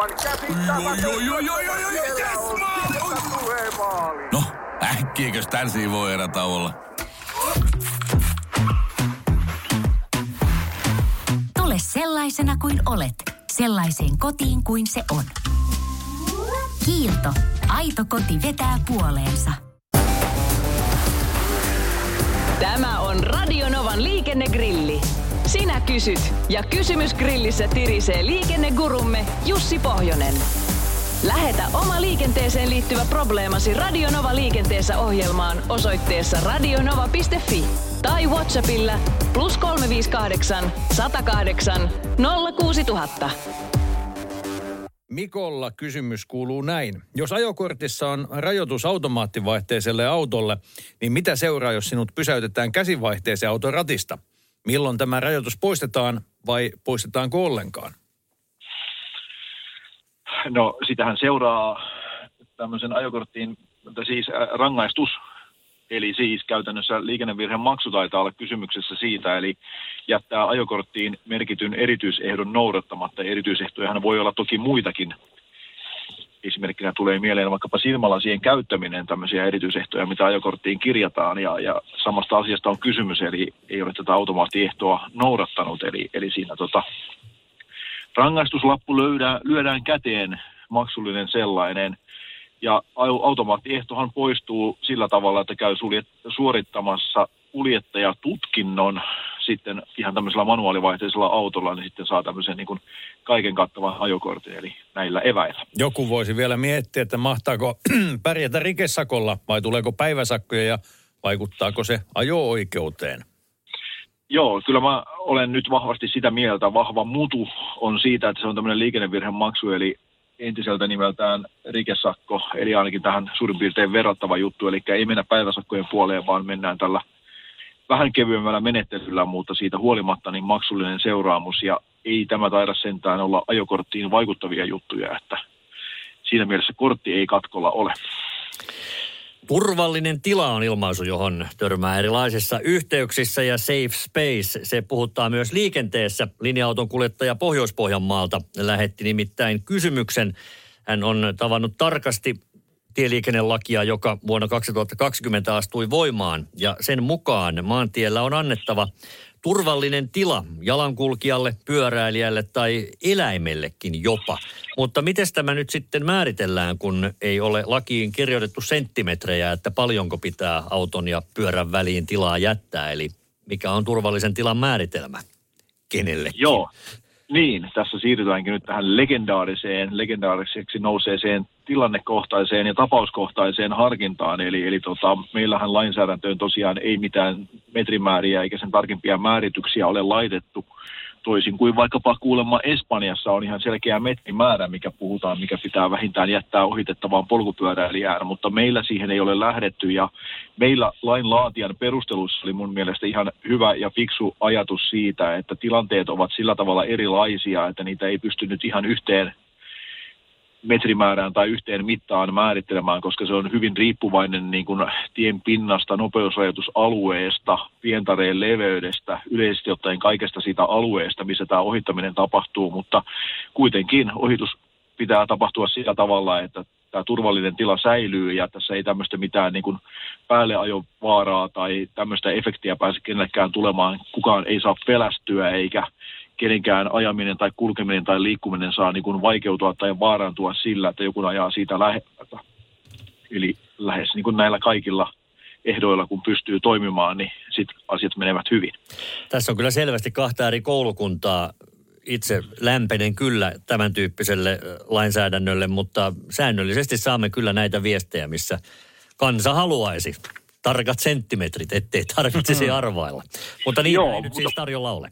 aivan käsittämätöntä. No, äkkiäkös tän siivoo erätauolla? Tule sellaisena kuin olet, sellaiseen kotiin kuin se on. Kiilto. Aito koti vetää puoleensa. Tämä on Radio Novan liikennegrilli. Sinä kysyt ja kysymys grillissä tirisee liikennegurumme Jussi Pohjonen. Lähetä oma liikenteeseen liittyvä probleemasi Radio Nova liikenteessä ohjelmaan osoitteessa radionova.fi tai WhatsAppilla +358 108 06000. Mikolla kysymys kuuluu näin. Jos ajokortissa on rajoitus automaattivaihteiselle autolle, niin mitä seuraa, jos sinut pysäytetään käsivaihteisen auton ratista? Milloin tämä rajoitus poistetaan vai poistetaanko ollenkaan? No, sitähän seuraa tämmöisen ajokorttiin, siis rangaistus. Eli siis käytännössä liikennevirheen maksu taitaa olla kysymyksessä siitä, eli jättää ajokorttiin merkityn erityisehdon noudattamatta. Erityisehtojahan voi olla toki muitakin. Esimerkkinä tulee mieleen vaikkapa silmälasien käyttäminen, tämmöisiä erityisehtoja, mitä ajokorttiin kirjataan, ja samasta asiasta on kysymys, eli ei ole tätä automaattiehtoa noudattanut. Eli siinä rangaistuslappu lyödään käteen, maksullinen sellainen. Ja automaattiehtohan poistuu sillä tavalla, että käy suorittamassa kuljettajatutkinnon sitten ihan tämmöisellä manuaalivaihteisella autolla, niin sitten saa tämmöisen niin kuin kaiken kattavan ajokortin, eli näillä eväillä. Joku voisi vielä miettiä, että mahtaako pärjätä rikesakolla vai tuleeko päiväsakkoja ja vaikuttaako se ajo-oikeuteen? Joo, kyllä mä olen nyt vahvasti sitä mieltä. Vahva mutu on siitä, että se on tämmöinen liikennevirhemaksu, eli entiseltä nimeltään rikesakko, eli ainakin tähän suurin piirtein verrattava juttu, eli ei mennä päiväsakkojen puoleen, vaan mennään tällä vähän kevyemmällä menettelyllä, mutta siitä huolimatta niin maksullinen seuraamus, ja ei tämä taida sentään olla ajokorttiin vaikuttavia juttuja, että siinä mielessä kortti ei katkolla ole. Turvallinen tila on ilmaisu, johon törmää erilaisissa yhteyksissä, ja safe space, se puhuttaa myös liikenteessä. Linja-auton kuljettaja Pohjois-Pohjanmaalta lähetti nimittäin kysymyksen. Hän on tavannut tarkasti tieliikennelakia, joka vuonna 2020 astui voimaan, ja sen mukaan maantiellä on annettava turvallinen tila jalankulkijalle, pyöräilijälle tai eläimellekin jopa. Mutta miten tämä nyt sitten määritellään, kun ei ole lakiin kirjoitettu senttimetrejä, että paljonko pitää auton ja pyörän väliin tilaa jättää? Eli mikä on turvallisen tilan määritelmä kenellekin? Joo, niin. Tässä siirrytäänkin nyt tähän legendaariseksi nouseeseen tilannekohtaiseen ja tapauskohtaiseen harkintaan. Eli meillähän lainsäädäntöön tosiaan ei mitään metrimääriä eikä sen tarkempia määrityksiä ole laitettu. Toisin kuin vaikkapa kuulemma Espanjassa on ihan selkeä metrimäärä, mikä pitää vähintään jättää ohitettavaan polkupyöräilijään, mutta meillä siihen ei ole lähdetty, ja meillä lainlaatijan perustelussa oli mun mielestä ihan hyvä ja fiksu ajatus siitä, että tilanteet ovat sillä tavalla erilaisia, että niitä ei pysty nyt ihan yhteen metrimäärään tai yhteen mittaan määrittelemään, koska se on hyvin riippuvainen niin kuin tien pinnasta, nopeusrajoitusalueesta, pientareen leveydestä, yleisesti ottaen kaikesta siitä alueesta, missä tämä ohittaminen tapahtuu, mutta kuitenkin ohitus pitää tapahtua sillä tavalla, että tämä turvallinen tila säilyy, ja tässä ei tämmöistä mitään niin kuin päälleajovaaraa tai tämmöistä efektiä pääse kenellekään tulemaan. Kukaan ei saa pelästyä eikä kenenkään ajaminen tai kulkeminen tai liikkuminen saa niin kuin vaikeutua tai vaarantua sillä, että joku ajaa siitä läheltä. Eli lähes niin kuin näillä kaikilla ehdoilla, kun pystyy toimimaan, niin sitten asiat menevät hyvin. Tässä on kyllä selvästi kahta eri koulukuntaa. Itse lämpenen kyllä tämän tyyppiselle lainsäädännölle, mutta säännöllisesti saamme kyllä näitä viestejä, missä kansa haluaisi tarkat senttimetrit, ettei tarvitsisi arvailla. Mutta niitä ei nyt siis tarjolla ole.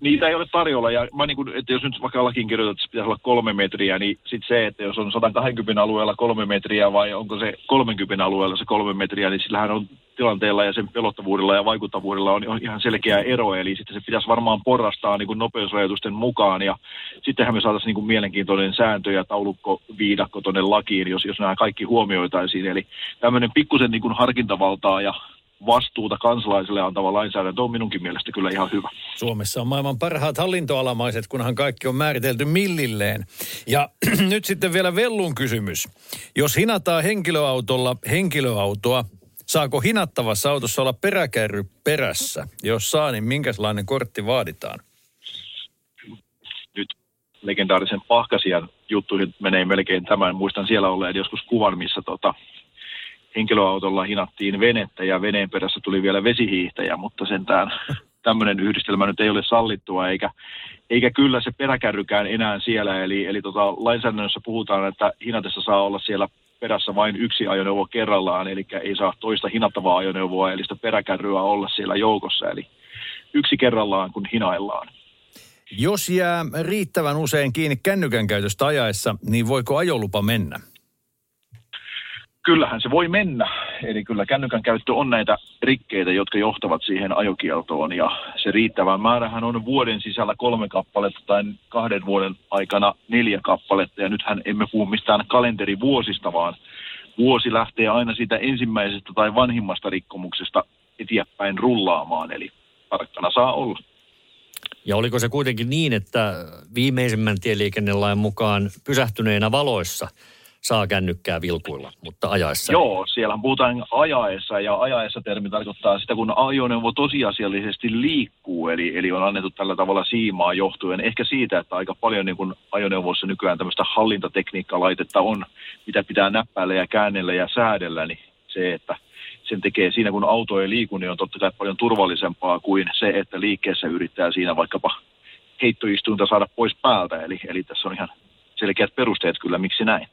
Niitä ei ole tarjolla, ja mä niin kuin, että jos nyt vaikka lakiin kirjoitetaan, että se pitäisi olla 3 metriä, niin sitten se, että jos on 120 alueella 3 metriä vai onko se 30 alueella se 3 metriä, niin sillähän on tilanteella ja sen pelottavuudella ja vaikuttavuudella on ihan selkeä ero, eli sitten se pitäisi varmaan porrastaa niin kuin nopeusrajoitusten mukaan, ja sittenhän me saataisiin niin kuin mielenkiintoinen sääntö ja taulukkoviidakko tuonne lakiin, jos nämä kaikki huomioitaisiin, eli tämmöinen pikkusen niin kuin harkintavaltaa ja vastuuta kansalaisille antava lainsäädäntö on minunkin mielestä kyllä ihan hyvä. Suomessa on maailman parhaat hallintoalamaiset, kunhan kaikki on määritelty millilleen. Ja nyt sitten vielä vellun kysymys. Jos hinataan henkilöautolla henkilöautoa, saako hinattavassa autossa olla peräkärry perässä? Jos saa, niin minkälainen kortti vaaditaan? Nyt legendaarisen Pahkasian juttuihin menee melkein tämän. Muistan siellä olleen joskus kuvan, missä henkilöautolla hinattiin venettä ja veneen perässä tuli vielä vesihiihtäjä, mutta sentään tämmöinen yhdistelmä nyt ei ole sallittua, eikä kyllä se peräkärrykään enää siellä. Eli lainsäädännössä puhutaan, että hinatessa saa olla siellä perässä vain yksi ajoneuvo kerrallaan, eli ei saa toista hinattavaa ajoneuvoa, eli sitä peräkärryä olla siellä joukossa, eli yksi kerrallaan, kun hinaillaan. Jos jää riittävän usein kiinni kännykän käytöstä ajaessa, niin voiko ajolupa mennä? Kyllähän se voi mennä. Eli kyllä kännykän käyttö on näitä rikkeitä, jotka johtavat siihen ajokieltoon. Ja se riittävän määrähän on vuoden sisällä 3 kappaletta tai 2 vuoden aikana 4 kappaletta. Ja nythän emme puhu mistään kalenterivuosista, vaan vuosi lähtee aina siitä ensimmäisestä tai vanhimmasta rikkomuksesta eteenpäin rullaamaan. Eli tarkkana saa olla. Ja oliko se kuitenkin niin, että viimeisimmän tieliikennelain mukaan pysähtyneenä valoissa saa kännykkää vilkuilla, mutta ajaessa? Joo, siellä puhutaan ajaessa, ja ajaessa-termi tarkoittaa sitä, kun ajoneuvo tosiasiallisesti liikkuu, eli on annettu tällä tavalla siimaa johtuen ehkä siitä, että aika paljon niin kun ajoneuvoissa nykyään tämmöistä hallintatekniikkalaitetta on, mitä pitää näppäillä ja käännellä ja säädellä, niin se, että sen tekee siinä, kun auto ei liiku, niin on totta kai paljon turvallisempaa kuin se, että liikkeessä yrittää siinä vaikkapa heittoistuinta saada pois päältä, eli tässä on ihan selkeät perusteet kyllä, miksi näin.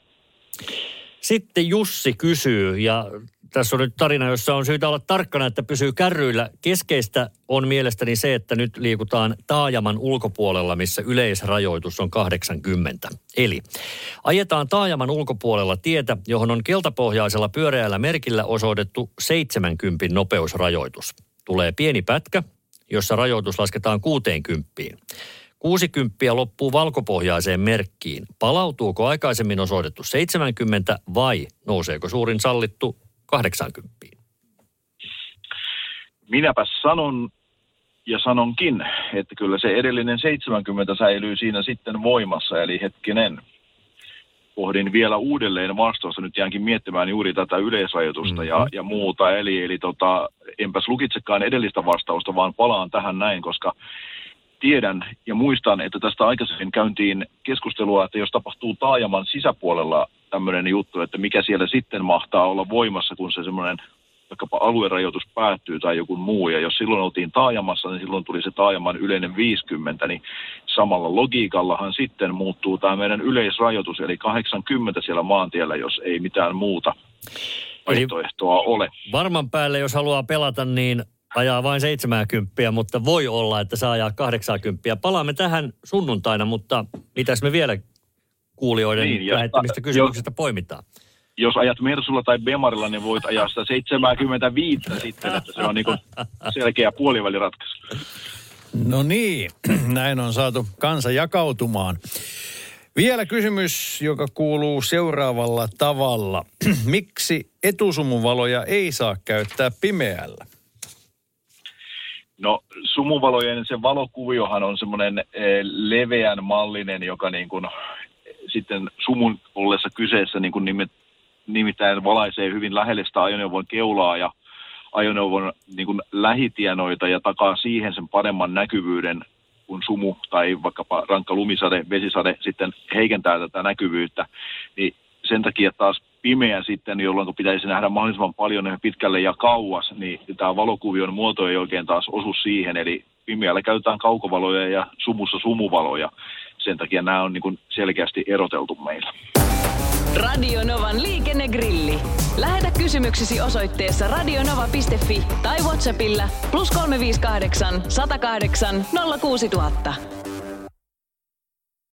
Sitten Jussi kysyy, ja tässä on nyt tarina, jossa on syytä olla tarkkana, että pysyy kärryillä. Keskeistä on mielestäni se, että nyt liikutaan taajaman ulkopuolella, missä yleisrajoitus on 80. Eli ajetaan taajaman ulkopuolella tietä, johon on keltapohjaisella pyöreällä merkillä osoitettu 70 nopeusrajoitus. Tulee pieni pätkä, jossa rajoitus lasketaan 60. 60 loppuu valkopohjaiseen merkkiin. Palautuuko aikaisemmin osoitettu 70 vai nouseeko suurin sallittu 80? Minäpä sanonkin, että kyllä se edellinen 70 säilyy siinä sitten voimassa, eli hetkinen. Pohdin vielä uudelleen vastausta, nyt jäänkin miettimään juuri tätä yleisrajoitusta ja muuta, eli enpäs lukitsekaan edellistä vastausta, vaan palaan tähän näin, koska tiedän ja muistan, että tästä aikaisemmin käyntiin keskustelua, että jos tapahtuu taajaman sisäpuolella tämmöinen juttu, että mikä siellä sitten mahtaa olla voimassa, kun se semmoinen vaikkapa aluerajoitus päättyy tai joku muu. Ja jos silloin oltiin taajamassa, niin silloin tuli se taajaman yleinen 50, niin samalla logiikallahan sitten muuttuu tämä meidän yleisrajoitus, eli 80 siellä maantiellä, jos ei mitään muuta vaihtoehtoa ole. Varman päälle, jos haluaa pelata, niin ajaa vain 70, mutta voi olla, että saa ajaa 80. Palaamme tähän sunnuntaina, mutta mitäs me vielä kuulijoiden lähettämistä kysymyksistä poimitaan? Jos ajat Mersulla tai Bemarilla, niin voit ajaa sitä 75 sitten, että se on niin kuin selkeä puoliväliratkaisu. No niin, näin on saatu kansa jakautumaan. Vielä kysymys, joka kuuluu seuraavalla tavalla. Miksi etusumuvaloja ei saa käyttää pimeällä? No sumuvalojen se valokuviohan on semmoinen leveän mallinen, joka niin kuin sitten sumun ollessa kyseessä niin kuin nimittäin valaisee hyvin lähelle sitä ajoneuvon keulaa ja ajoneuvon niin kuin lähitienoita ja takaa siihen sen paremman näkyvyyden, kun sumu tai vaikkapa rankka lumisade, vesisade sitten heikentää tätä näkyvyyttä, niin sen takia taas pimeä sitten, jolloin pitäisi nähdä mahdollisimman paljon pitkälle ja kauas, niin tämä valokuvion muoto ei oikein taas osu siihen. Eli pimeällä käytetään kaukovaloja ja sumussa sumuvaloja. Sen takia nämä on niin kuin selkeästi eroteltu meillä. Radio Novan liikennegrilli. Lähetä kysymyksesi osoitteessa radionova.fi tai WhatsAppilla +358 108 06000.